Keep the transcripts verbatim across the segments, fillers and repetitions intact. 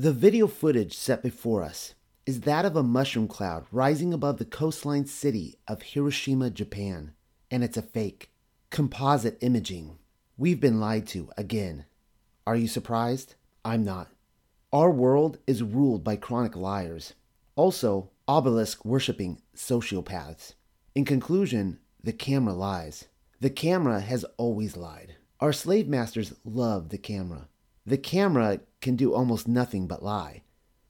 The video footage set before us is that of a mushroom cloud rising above the coastline city of Hiroshima, Japan, and it's a fake. Composite imaging. We've been lied to again. Are you surprised? I'm not. Our world is ruled by chronic liars, also obelisk-worshipping sociopaths. In conclusion, the camera lies. The camera has always lied. Our slave masters love the camera. The camera can do almost nothing but lie.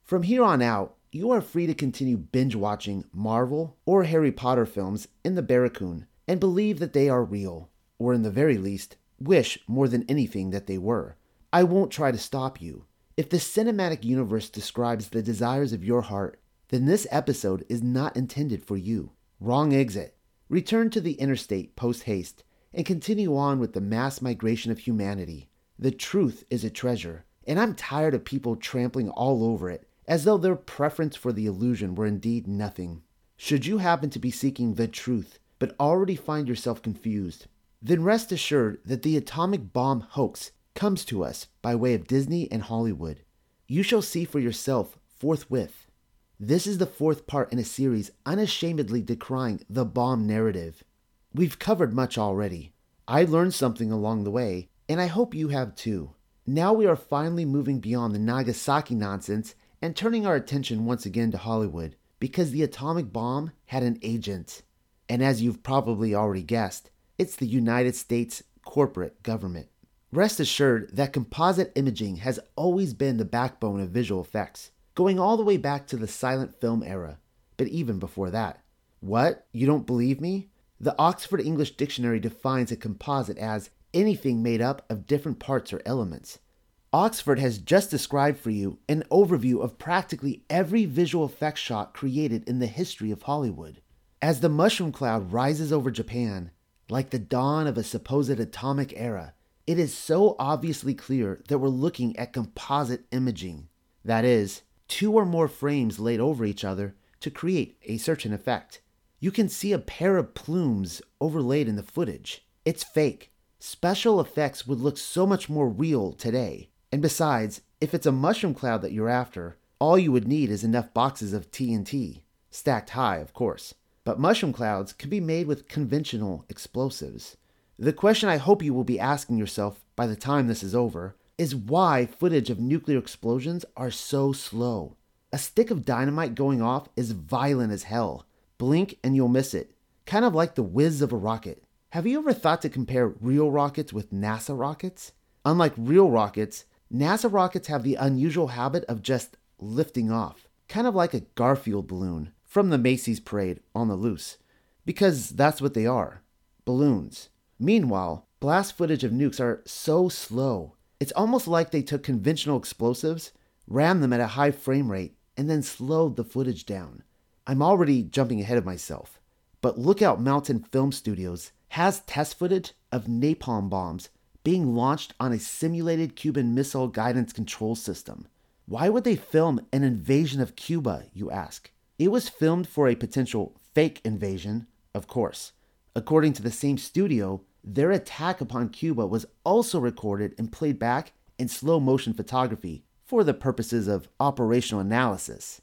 From here on out, you are free to continue binge-watching Marvel or Harry Potter films in the Barracoon and believe that they are real, or in the very least, wish more than anything that they were. I won't try to stop you. If the cinematic universe describes the desires of your heart, then this episode is not intended for you. Wrong exit. Return to the interstate post-haste and continue on with the mass migration of humanity. The truth is a treasure, and I'm tired of people trampling all over it as though their preference for the illusion were indeed nothing. Should you happen to be seeking the truth, but already find yourself confused, then rest assured that the atomic bomb hoax comes to us by way of Disney and Hollywood. You shall see for yourself forthwith. This is the fourth part in a series unashamedly decrying the bomb narrative. We've covered much already. I learned something along the way, and I hope you have too. Now we are finally moving beyond the Nagasaki nonsense and turning our attention once again to Hollywood, because the atomic bomb had an agent. And as you've probably already guessed, it's the United States corporate government. Rest assured that composite imaging has always been the backbone of visual effects, going all the way back to the silent film era, but even before that. What? You don't believe me? The Oxford English Dictionary defines a composite as anything made up of different parts or elements. Oxford has just described for you an overview of practically every visual effects shot created in the history of Hollywood. As the mushroom cloud rises over Japan, like the dawn of a supposed atomic era, it is so obviously clear that we're looking at composite imaging. That is, two or more frames laid over each other to create a certain effect. You can see a pair of plumes overlaid in the footage. It's fake. Special effects would look so much more real today. And besides, if it's a mushroom cloud that you're after, all you would need is enough boxes of T N T, stacked high, of course. But mushroom clouds can be made with conventional explosives. The question I hope you will be asking yourself by the time this is over is why footage of nuclear explosions are so slow. A stick of dynamite going off is violent as hell. Blink and you'll miss it. Kind of like the whiz of a rocket. Have you ever thought to compare real rockets with NASA rockets? Unlike real rockets, NASA rockets have the unusual habit of just lifting off. Kind of like a Garfield balloon from the Macy's parade on the loose. Because that's what they are. Balloons. Meanwhile, blast footage of nukes are so slow. It's almost like they took conventional explosives, rammed them at a high frame rate, and then slowed the footage down. I'm already jumping ahead of myself, but Lookout Mountain Film Studios has test footage of napalm bombs being launched on a simulated Cuban missile guidance control system. Why would they film an invasion of Cuba, you ask? It was filmed for a potential fake invasion, of course. According to the same studio, their attack upon Cuba was also recorded and played back in slow motion photography for the purposes of operational analysis.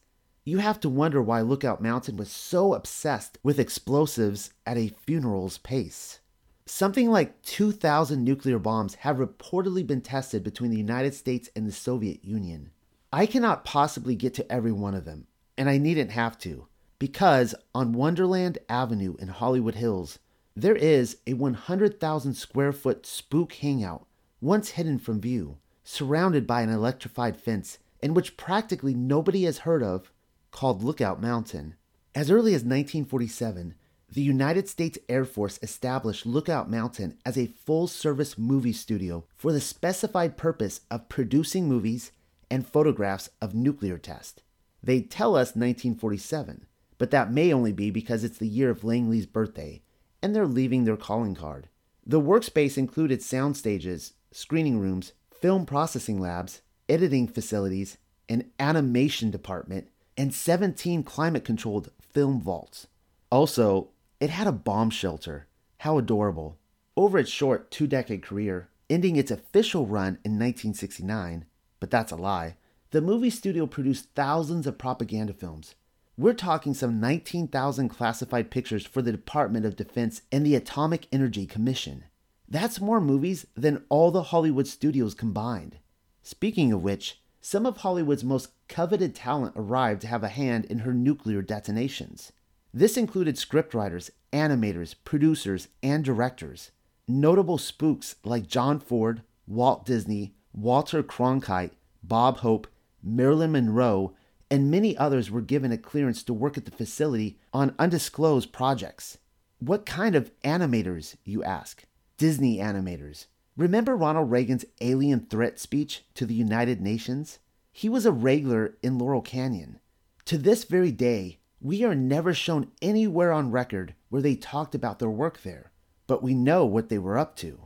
You have to wonder why Lookout Mountain was so obsessed with explosives at a funeral's pace. Something like two thousand nuclear bombs have reportedly been tested between the United States and the Soviet Union. I cannot possibly get to every one of them, and I needn't have to, because on Wonderland Avenue in Hollywood Hills, there is a one hundred thousand square foot spook hangout, once hidden from view, surrounded by an electrified fence, and which practically nobody has heard of, called Lookout Mountain. As early as nineteen forty-seven, the United States Air Force established Lookout Mountain as a full-service movie studio for the specified purpose of producing movies and photographs of nuclear tests. They tell us nineteen forty-seven, but that may only be because it's the year of Langley's birthday, and they're leaving their calling card. The workspace included sound stages, screening rooms, film processing labs, editing facilities, an animation department, and seventeen climate-controlled film vaults. Also, it had a bomb shelter. How adorable. Over its short two-decade career, ending its official run in nineteen sixty-nine, but that's a lie, The movie studio produced thousands of propaganda films. We're talking some nineteen thousand classified pictures for the Department of Defense and the Atomic Energy Commission. That's more movies than all the Hollywood studios combined. Speaking of which, some of Hollywood's most coveted talent arrived to have a hand in her nuclear detonations. This included scriptwriters, animators, producers, and directors. Notable spooks like John Ford, Walt Disney, Walter Cronkite, Bob Hope, Marilyn Monroe, and many others were given a clearance to work at the facility on undisclosed projects. What kind of animators, you ask? Disney animators. Remember Ronald Reagan's alien threat speech to the United Nations? He was a regular in Laurel Canyon. To this very day, we are never shown anywhere on record where they talked about their work there, but we know what they were up to.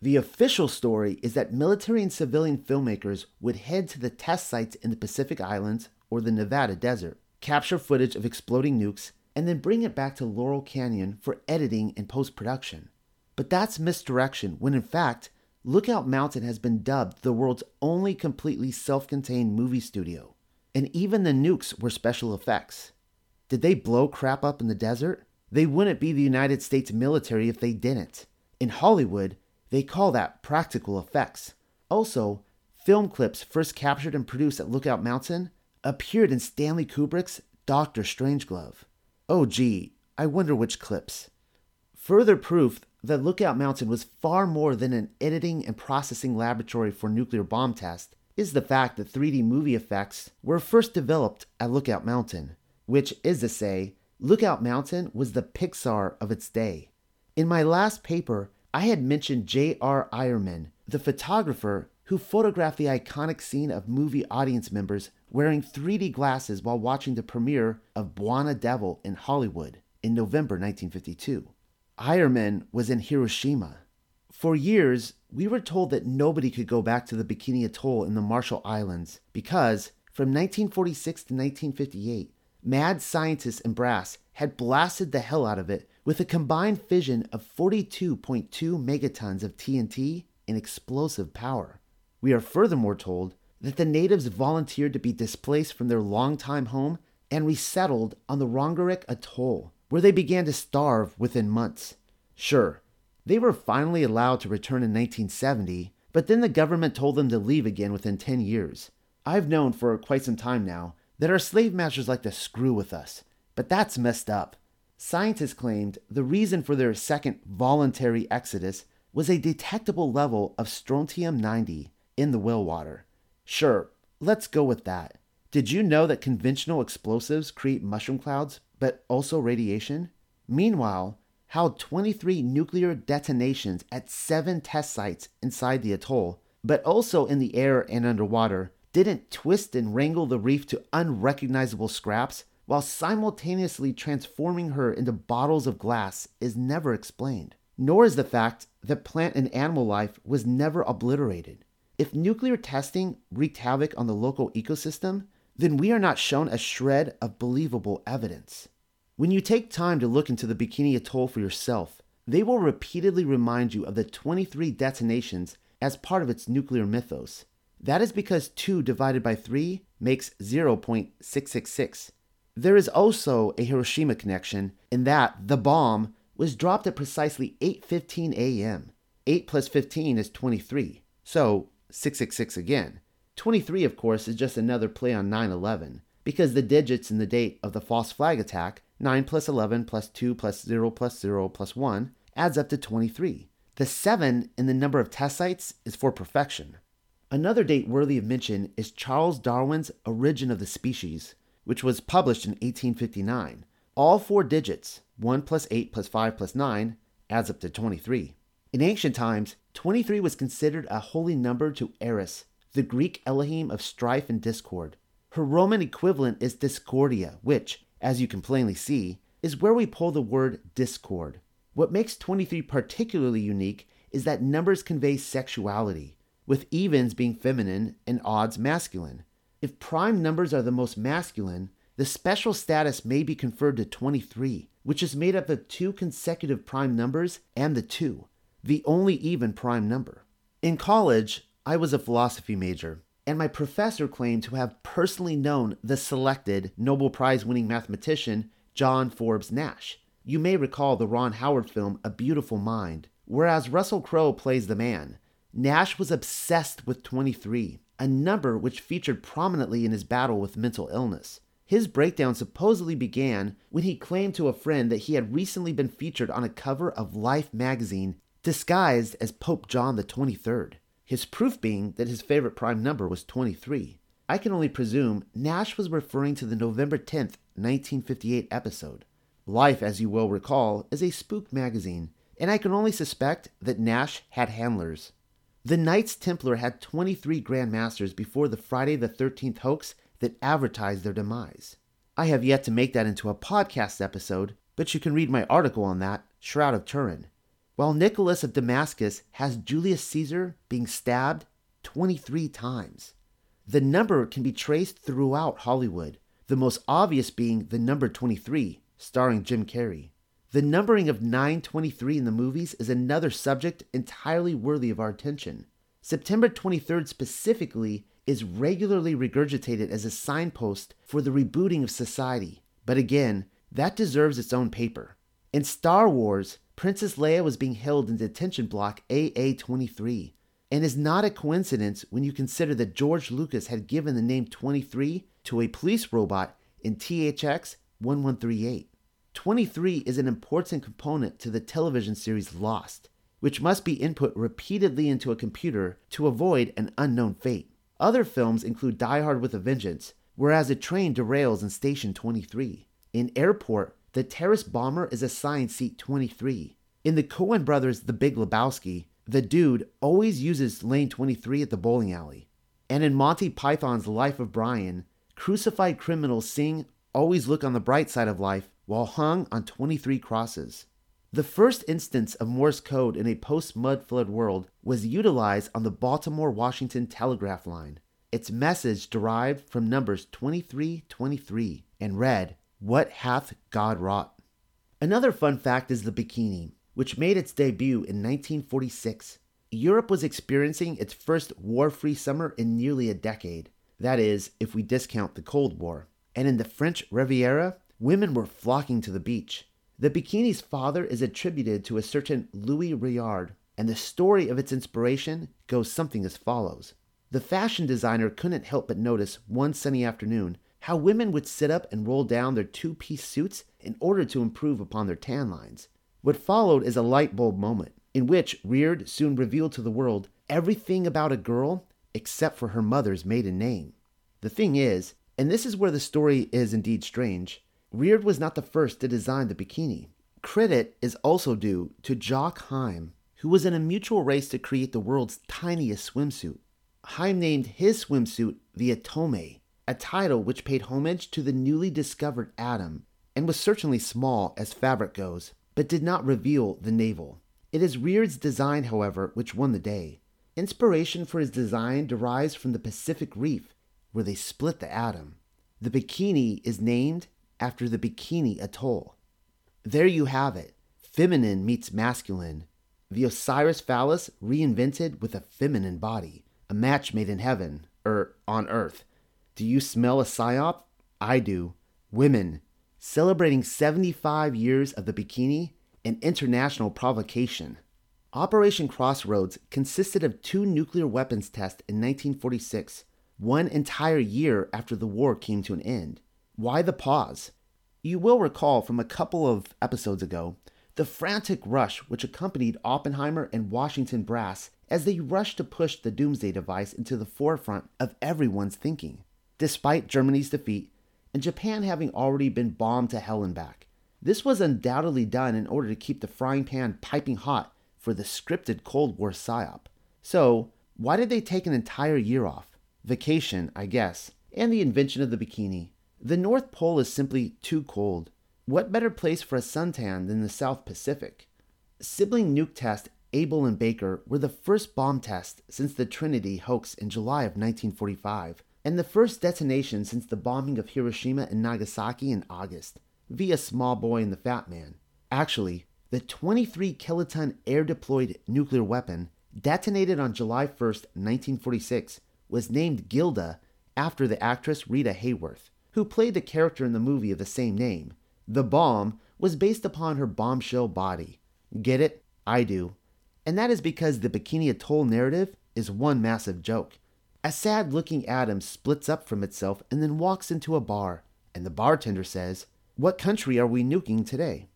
The official story is that military and civilian filmmakers would head to the test sites in the Pacific Islands or the Nevada desert, capture footage of exploding nukes, and then bring it back to Laurel Canyon for editing and post-production. But that's misdirection when, in fact, Lookout Mountain has been dubbed the world's only completely self-contained movie studio. And even the nukes were special effects. Did they blow crap up in the desert? They wouldn't be the United States military if they didn't. In Hollywood, they call that practical effects. Also, film clips first captured and produced at Lookout Mountain appeared in Stanley Kubrick's Doctor Strangelove. Oh gee, I wonder which clips. Further proof that Lookout Mountain was far more than an editing and processing laboratory for nuclear bomb tests is the fact that three D movie effects were first developed at Lookout Mountain, which is to say, Lookout Mountain was the Pixar of its day. In my last paper, I had mentioned J R Ironman, the photographer who photographed the iconic scene of movie audience members wearing three D glasses while watching the premiere of Bwana Devil in Hollywood in November nineteen fifty-two. Ironman was in Hiroshima. For years, we were told that nobody could go back to the Bikini Atoll in the Marshall Islands because, from nineteen forty-six to nineteen fifty-eight, mad scientists and brass had blasted the hell out of it with a combined fission of forty-two point two megatons of T N T and explosive power. We are furthermore told that the natives volunteered to be displaced from their longtime home and resettled on the Rongerik Atoll, where they began to starve within months. Sure, they were finally allowed to return in nineteen seventy, but then the government told them to leave again within ten years. I've known for quite some time now that our slave masters like to screw with us, but that's messed up. Scientists claimed the reason for their second voluntary exodus was a detectable level of strontium ninety in the well water. Sure, let's go with that. Did you know that conventional explosives create mushroom clouds, but also radiation? Meanwhile, how twenty-three nuclear detonations at seven test sites inside the atoll, but also in the air and underwater, didn't twist and wrangle the reef to unrecognizable scraps while simultaneously transforming her into bottles of glass is never explained. Nor is the fact that plant and animal life was never obliterated. If nuclear testing wreaked havoc on the local ecosystem, then we are not shown a shred of believable evidence. When you take time to look into the Bikini Atoll for yourself, they will repeatedly remind you of the twenty-three detonations as part of its nuclear mythos. That is because two divided by three makes zero point six six six. There is also a Hiroshima connection in that the bomb was dropped at precisely eight fifteen a.m. eight plus fifteen is twenty-three, so six six six again. twenty-three, of course, is just another play on nine eleven, because the digits in the date of the false flag attack, nine plus eleven plus two plus zero plus zero plus one, adds up to twenty-three. The seven in the number of test sites is for perfection. Another date worthy of mention is Charles Darwin's Origin of the Species, which was published in eighteen fifty-nine. All four digits, one plus eight plus five plus nine, adds up to twenty-three. In ancient times, twenty-three was considered a holy number to Eris, the Greek Elohim of strife and discord. Her Roman equivalent is Discordia, which, as you can plainly see, is where we pull the word discord. What makes twenty-three particularly unique is that numbers convey sexuality, with evens being feminine and odds masculine. If prime numbers are the most masculine, the special status may be conferred to twenty-three, which is made up of two consecutive prime numbers and the two, the only even prime number. In college, I was a philosophy major, and my professor claimed to have personally known the selected Nobel Prize-winning mathematician John Forbes Nash. You may recall the Ron Howard film A Beautiful Mind. Whereas Russell Crowe plays the man, Nash was obsessed with twenty-three, a number which featured prominently in his battle with mental illness. His breakdown supposedly began when he claimed to a friend that he had recently been featured on a cover of Life magazine disguised as Pope John the twenty-third, his proof being that his favorite prime number was twenty-three. I can only presume Nash was referring to the November tenth, nineteen fifty-eight episode. Life, as you will recall, is a spook magazine, and I can only suspect that Nash had handlers. The Knights Templar had twenty-three Grand Masters before the Friday the thirteenth hoax that advertised their demise. I have yet to make that into a podcast episode, but you can read my article on that, Shroud of Turin. While Nicholas of Damascus has Julius Caesar being stabbed twenty-three times. The number can be traced throughout Hollywood, the most obvious being the number twenty-three, starring Jim Carrey. The numbering of nine twenty-three in the movies is another subject entirely worthy of our attention. September twenty-third specifically is regularly regurgitated as a signpost for the rebooting of society, but again, that deserves its own paper. In Star Wars, Princess Leia was being held in detention block A A twenty-three, and is not a coincidence when you consider that George Lucas had given the name twenty-three to a police robot in T H X eleven thirty-eight. twenty-three is an important component to the television series Lost, which must be input repeatedly into a computer to avoid an unknown fate. Other films include Die Hard with a Vengeance, whereas a train derails in Station twenty-three. In Airport, the terrorist bomber is assigned seat twenty-three. In the Coen brothers' The Big Lebowski, the dude always uses lane twenty-three at the bowling alley. And in Monty Python's Life of Brian, crucified criminals sing Always Look on the Bright Side of Life while hung on twenty-three crosses. The first instance of Morse code in a post-mud flood world was utilized on the Baltimore-Washington telegraph line. Its message derived from numbers twenty-three twenty-three and read, "What hath God wrought?" Another fun fact is the bikini, which made its debut in nineteen forty-six. Europe was experiencing its first war-free summer in nearly a decade. That is, if we discount the Cold War. And in the French Riviera, women were flocking to the beach. The bikini's father is attributed to a certain Louis Réard, and the story of its inspiration goes something as follows. The fashion designer couldn't help but notice one sunny afternoon how women would sit up and roll down their two-piece suits in order to improve upon their tan lines. What followed is a light bulb moment, in which Réard soon revealed to the world everything about a girl except for her mother's maiden name. The thing is, and this is where the story is indeed strange, Réard was not the first to design the bikini. Credit is also due to Jacques Heim, who was in a mutual race to create the world's tiniest swimsuit. Heim named his swimsuit the Atome, a title which paid homage to the newly discovered atom, and was certainly small as fabric goes, but did not reveal the navel. It is Réard's design, however, which won the day. Inspiration for his design derives from the Pacific Reef, where they split the atom. The bikini is named after the Bikini Atoll. There you have it. Feminine meets masculine. The Osiris phallus reinvented with a feminine body. A match made in heaven, or on earth. Do you smell a psyop? I do. Women. Celebrating seventy-five years of the bikini and international provocation. Operation Crossroads consisted of two nuclear weapons tests in nineteen forty-six, one entire year after the war came to an end. Why the pause? You will recall from a couple of episodes ago, the frantic rush which accompanied Oppenheimer and Washington Brass as they rushed to push the doomsday device into the forefront of everyone's thinking. Despite Germany's defeat, and Japan having already been bombed to hell and back, this was undoubtedly done in order to keep the frying pan piping hot for the scripted Cold War psyop. So, why did they take an entire year off? Vacation, I guess, and the invention of the bikini. The North Pole is simply too cold. What better place for a suntan than the South Pacific? Sibling nuke test Abel and Baker were the first bomb test since the Trinity hoax in July of nineteen forty-five, and the first detonation since the bombing of Hiroshima and Nagasaki in August, via Small Boy and the Fat Man. Actually, the twenty-three kiloton air-deployed nuclear weapon detonated on July first, nineteen forty-six, was named Gilda after the actress Rita Hayworth, who played the character in the movie of the same name. The bomb was based upon her bombshell body. Get it? I do. And that is because the Bikini Atoll narrative is one massive joke. A sad-looking atom splits up from itself and then walks into a bar, and the bartender says, "What country are we nuking today?"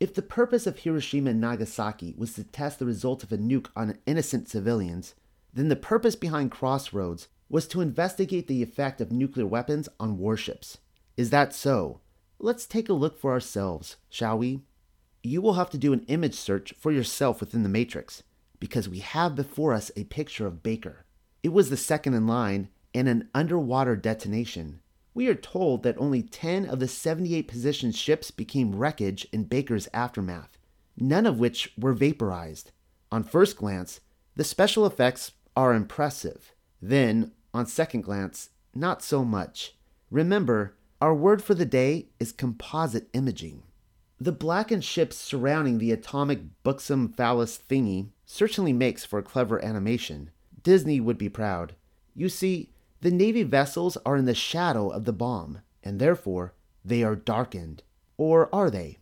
If the purpose of Hiroshima and Nagasaki was to test the result of a nuke on innocent civilians, then the purpose behind Crossroads was to investigate the effect of nuclear weapons on warships. Is that so? Let's take a look for ourselves, shall we? You will have to do an image search for yourself within the Matrix, because we have before us a picture of Baker. It was the second in line and an underwater detonation. We are told that only ten of the seventy-eight positioned ships became wreckage in Baker's aftermath, none of which were vaporized. On first glance, the special effects are impressive. Then, on second glance, not so much. Remember, our word for the day is composite imaging. The blackened ships surrounding the atomic buxom phallus thingy certainly makes for a clever animation. Disney would be proud. You see, the Navy vessels are in the shadow of the bomb, and therefore, they are darkened. Or are they?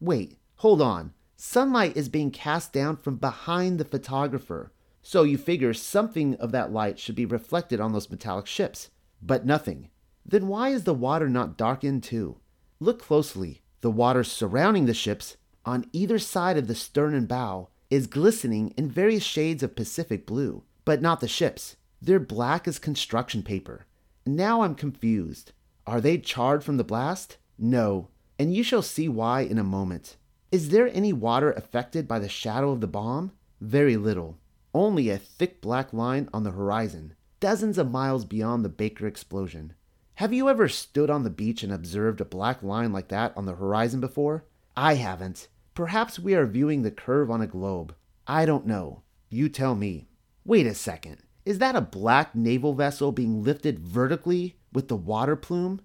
Wait, hold on. Sunlight is being cast down from behind the photographer, so you figure something of that light should be reflected on those metallic ships. But nothing. Then why is the water not darkened too? Look closely. The water surrounding the ships, on either side of the stern and bow, is glistening in various shades of Pacific blue. But not the ships. They're black as construction paper. Now I'm confused. Are they charred from the blast? No, and you shall see why in a moment. Is there any water affected by the shadow of the bomb? Very little. Only a thick black line on the horizon, dozens of miles beyond the Baker explosion. Have you ever stood on the beach and observed a black line like that on the horizon before? I haven't. Perhaps we are viewing the curve on a globe. I don't know. You tell me. Wait a second. Is that a black naval vessel being lifted vertically with the water plume?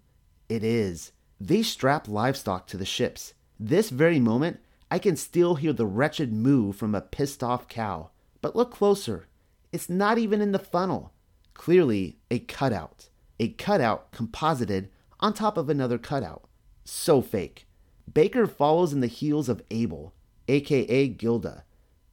It is. They strap livestock to the ships. This very moment, I can still hear the wretched moo from a pissed-off cow. But look closer. It's not even in the funnel. Clearly, a cutout. A cutout composited on top of another cutout. So fake. Baker follows in the heels of Abel, aka Gilda,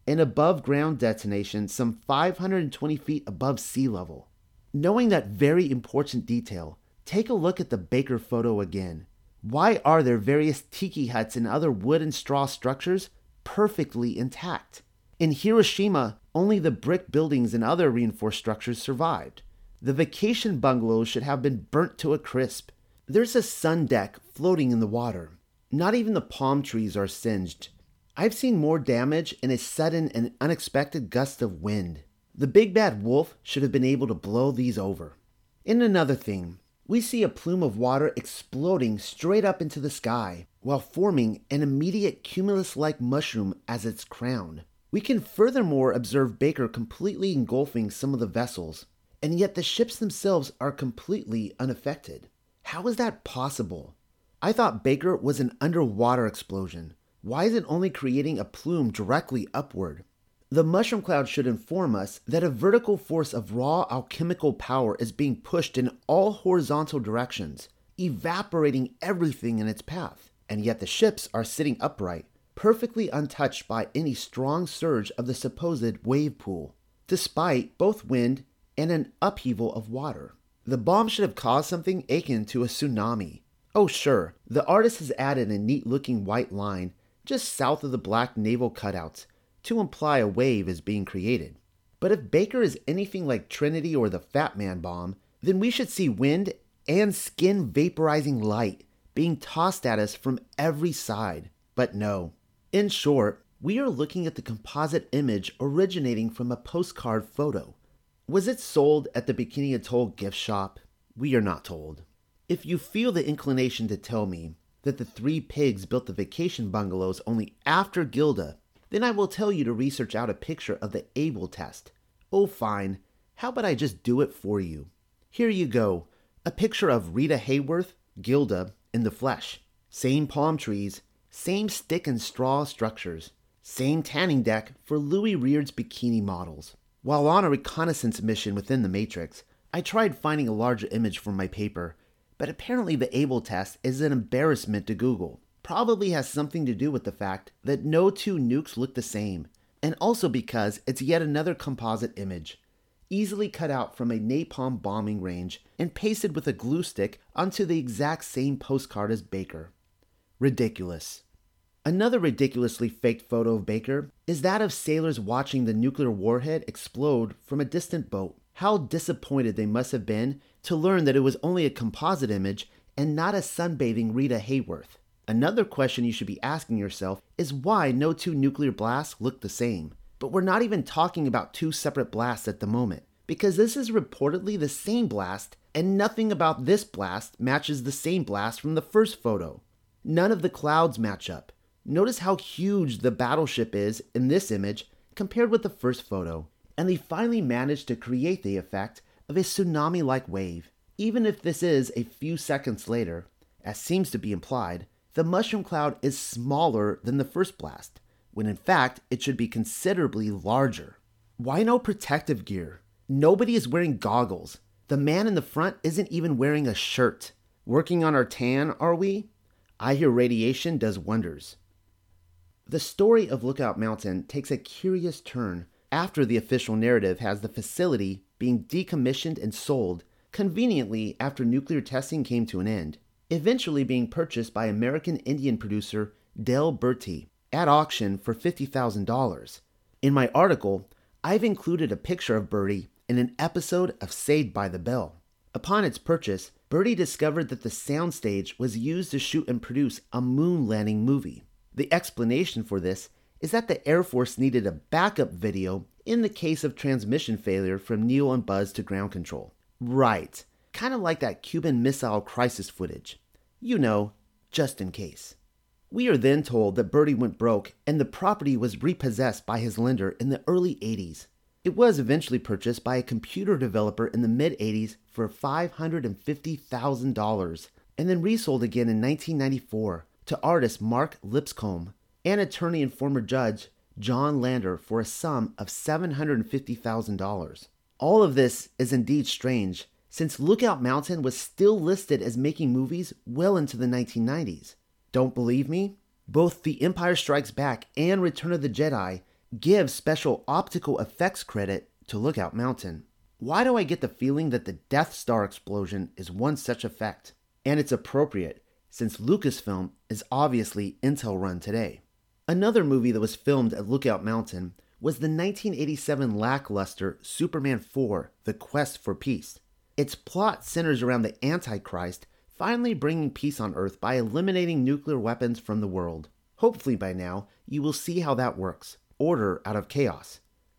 an above-ground detonation some five hundred twenty feet above sea level. Knowing that very important detail, take a look at the Baker photo again. Why are there various tiki huts and other wood and straw structures perfectly intact? In Hiroshima, only the brick buildings and other reinforced structures survived. The vacation bungalows should have been burnt to a crisp. There's a sun deck floating in the water. Not even the palm trees are singed. I've seen more damage in a sudden and unexpected gust of wind. The big bad wolf should have been able to blow these over. In another theme, we see a plume of water exploding straight up into the sky while forming an immediate cumulus-like mushroom as its crown. We can furthermore observe Baker completely engulfing some of the vessels, and yet the ships themselves are completely unaffected. How is that possible? I thought Baker was an underwater explosion. Why is it only creating a plume directly upward? The mushroom cloud should inform us that a vertical force of raw alchemical power is being pushed in all horizontal directions, evaporating everything in its path. And yet the ships are sitting upright, perfectly untouched by any strong surge of the supposed wave pool, despite both wind and an upheaval of water. The bomb should have caused something akin to a tsunami. Oh sure, the artist has added a neat-looking white line just south of the black naval cutouts, to imply a wave is being created. But if Baker is anything like Trinity or the Fat Man bomb, then we should see wind and skin vaporizing light being tossed at us from every side. But no. In short, we are looking at the composite image originating from a postcard photo. Was it sold at the Bikini Atoll gift shop? We are not told. If you feel the inclination to tell me that the three pigs built the vacation bungalows only after Gilda, then I will tell you to research out a picture of the Abel test. Oh fine, how about I just do it for you? Here you go, a picture of Rita Hayworth, Gilda, in the flesh. Same palm trees, same stick and straw structures, same tanning deck for Louis Réard's bikini models. While on a reconnaissance mission within the Matrix, I tried finding a larger image for my paper, but apparently the ABLE test is an embarrassment to Google. Probably has something to do with the fact that no two nukes look the same, and also because it's yet another composite image, easily cut out from a napalm bombing range and pasted with a glue stick onto the exact same postcard as Baker. Ridiculous. Another ridiculously faked photo of Baker is that of sailors watching the nuclear warhead explode from a distant boat. How disappointed they must have been to learn that it was only a composite image and not a sunbathing Rita Hayworth. Another question you should be asking yourself is why no two nuclear blasts look the same. But we're not even talking about two separate blasts at the moment, because this is reportedly the same blast, and nothing about this blast matches the same blast from the first photo. None of the clouds match up. Notice how huge the battleship is in this image compared with the first photo. And they finally managed to create the effect of a tsunami-like wave. Even if this is a few seconds later, as seems to be implied, the mushroom cloud is smaller than the first blast, when in fact it should be considerably larger. Why no protective gear? Nobody is wearing goggles. The man in the front isn't even wearing a shirt. Working on our tan, are we? I hear radiation does wonders. The story of Lookout Mountain takes a curious turn after the official narrative has the facility being decommissioned and sold, conveniently after nuclear testing came to an end, eventually being purchased by American Indian producer Del Bertie at auction for fifty thousand dollars. In my article, I've included a picture of Bertie in an episode of Saved by the Bell. Upon its purchase, Bertie discovered that the soundstage was used to shoot and produce a moon landing movie. The explanation for this is that the Air Force needed a backup video in the case of transmission failure from Neil and Buzz to ground control. Right, kind of like that Cuban Missile Crisis footage. You know, just in case. We are then told that Bertie went broke and the property was repossessed by his lender in the early eighties. It was eventually purchased by a computer developer in the mid-eighties for five hundred fifty thousand dollars and then resold again in nineteen ninety-four to artist Mark Lipscomb and attorney and former judge John Lander for a sum of seven hundred fifty thousand dollars. All of this is indeed strange, since Lookout Mountain was still listed as making movies well into the nineteen nineties. Don't believe me? Both The Empire Strikes Back and Return of the Jedi give special optical effects credit to Lookout Mountain. Why do I get the feeling that the Death Star explosion is one such effect? And it's appropriate, since Lucasfilm is obviously Intel run today. Another movie that was filmed at Lookout Mountain was the nineteen eighty-seven lackluster Superman four, The Quest for Peace. Its plot centers around the Antichrist finally bringing peace on Earth by eliminating nuclear weapons from the world. Hopefully by now, you will see how that works. Order out of chaos.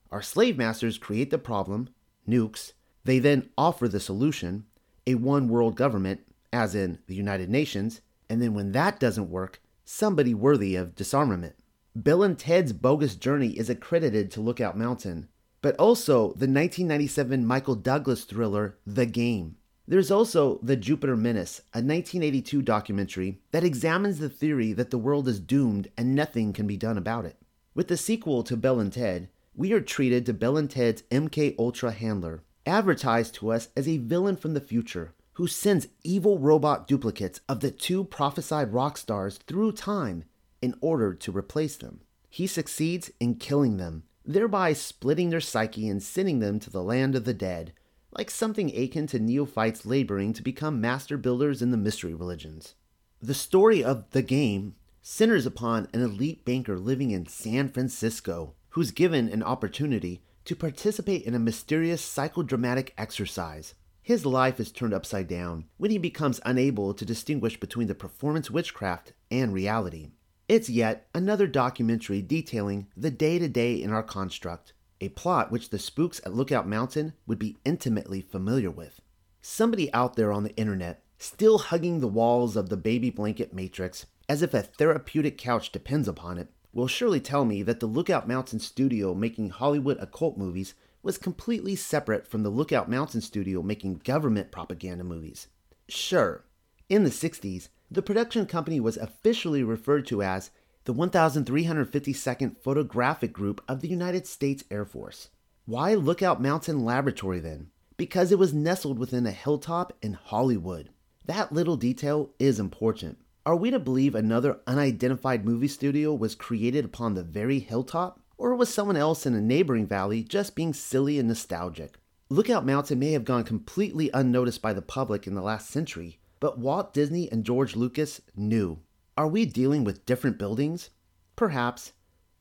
Our slave masters create the problem, nukes. They then offer the solution, a one-world government, as in the United Nations. And then when that doesn't work, somebody worthy of disarmament. Bill and Ted's Bogus Journey is accredited to Lookout Mountain, but also the nineteen ninety-seven Michael Douglas thriller The Game. There's also The Jupiter Menace, a nineteen eighty-two documentary that examines the theory that the world is doomed and nothing can be done about it. With the sequel to Bill and Ted, we are treated to Bill and Ted's M K Ultra handler, advertised to us as a villain from the future, who sends evil robot duplicates of the two prophesied rock stars through time in order to replace them. He succeeds in killing them, thereby splitting their psyche and sending them to the land of the dead, like something akin to neophytes laboring to become master builders in the mystery religions. The story of The Game centers upon an elite banker living in San Francisco, who's given an opportunity to participate in a mysterious psychodramatic exercise. His life is turned upside down when he becomes unable to distinguish between the performance witchcraft and reality. It's yet another documentary detailing the day-to-day in our construct, a plot which the spooks at Lookout Mountain would be intimately familiar with. Somebody out there on the internet, still hugging the walls of the baby blanket matrix as if a therapeutic couch depends upon it, will surely tell me that the Lookout Mountain studio making Hollywood occult movies was completely separate from the Lookout Mountain studio making government propaganda movies. Sure, in the sixties, the production company was officially referred to as the one thousand three hundred fifty-second Photographic Group of the United States Air Force. Why Lookout Mountain Laboratory then? because it was nestled within a hilltop in Hollywood. That little detail is important. Are we to believe another unidentified movie studio was created upon the very hilltop? Or was someone else in a neighboring valley just being silly and nostalgic? Lookout Mountain may have gone completely unnoticed by the public in the last century, but Walt Disney and George Lucas knew. Are we dealing with different buildings? Perhaps,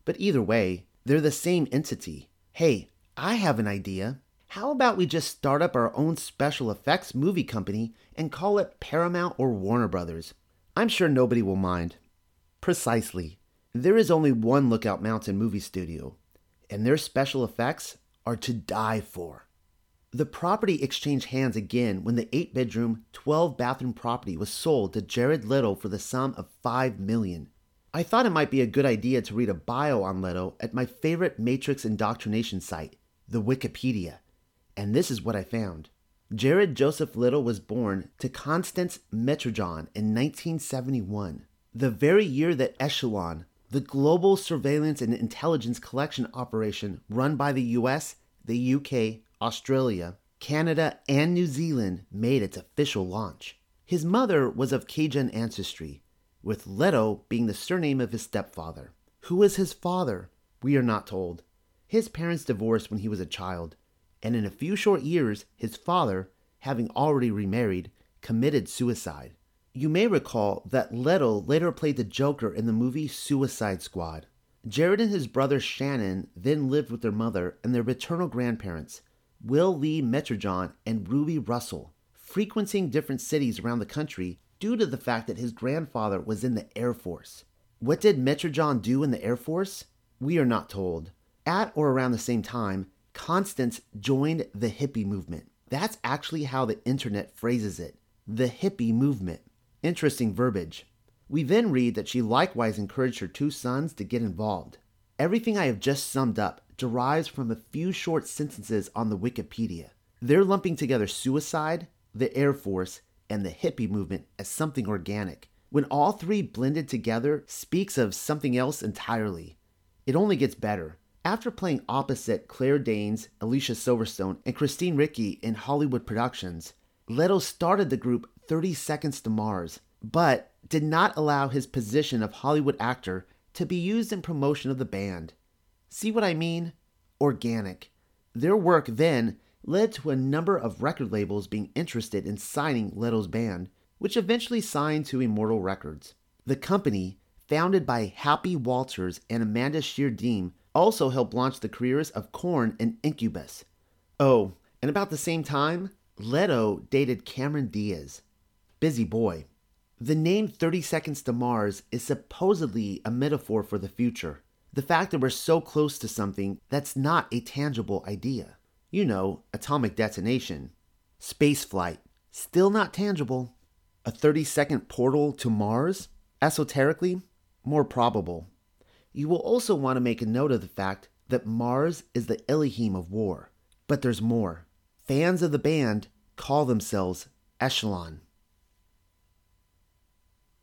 but either way, they're the same entity. Hey, I have an idea. How about we just start up our own special effects movie company and call it Paramount or Warner Brothers? I'm sure nobody will mind. Precisely. There is only one Lookout Mountain movie studio, and their special effects are to die for. The property exchanged hands again when the eight-bedroom, twelve-bathroom property was sold to Jared Leto for the sum of five million dollars. I thought it might be a good idea to read a bio on Leto at my favorite Matrix indoctrination site, the Wikipedia. And this is what I found. Jared Joseph Leto was born to Constance Metrojean in nineteen seventy-one, the very year that Echelon, the global surveillance and intelligence collection operation run by the U S, the U K, Australia, Canada, and New Zealand, made its official launch. His mother was of Cajun ancestry, with Leto being the surname of his stepfather. Who is his father? We are not told. His parents divorced when he was a child, and in a few short years, his father, having already remarried, committed suicide. You may recall that Leto later played the Joker in the movie Suicide Squad. Jared and his brother Shannon then lived with their mother and their maternal grandparents, Will Lee Metrojohn and Ruby Russell, frequenting different cities around the country due to the fact that his grandfather was in the Air Force. What did Metrojohn do in the Air Force? We are not told. At or around the same time, Constance joined the hippie movement. That's actually how the internet phrases it, the hippie movement. Interesting verbiage. We then read that she likewise encouraged her two sons to get involved. Everything I have just summed up derives from a few short sentences on the Wikipedia. They're lumping together suicide, the Air Force, and the hippie movement as something organic. When all three blended together speaks of something else entirely. It only gets better. After playing opposite Claire Danes, Alicia Silverstone, and Christine Ricci in Hollywood productions, Leto started the group thirty seconds to Mars, but did not allow his position of Hollywood actor to be used in promotion of the band. See what I mean? Organic. Their work then led to a number of record labels being interested in signing Leto's band, which eventually signed to Immortal Records. The company, founded by Happy Walters and Amanda Sheer Deem, also helped launch the careers of Korn and Incubus. Oh, and about the same time, Leto dated Cameron Diaz. Busy boy. The name thirty seconds to Mars is supposedly a metaphor for the future. The fact that we're so close to something that's not a tangible idea. You know, atomic detonation. Space flight. Still not tangible. A thirty-second portal to Mars? Esoterically, more probable. You will also want to make a note of the fact that Mars is the Elohim of war. But there's more. Fans of the band call themselves Echelon.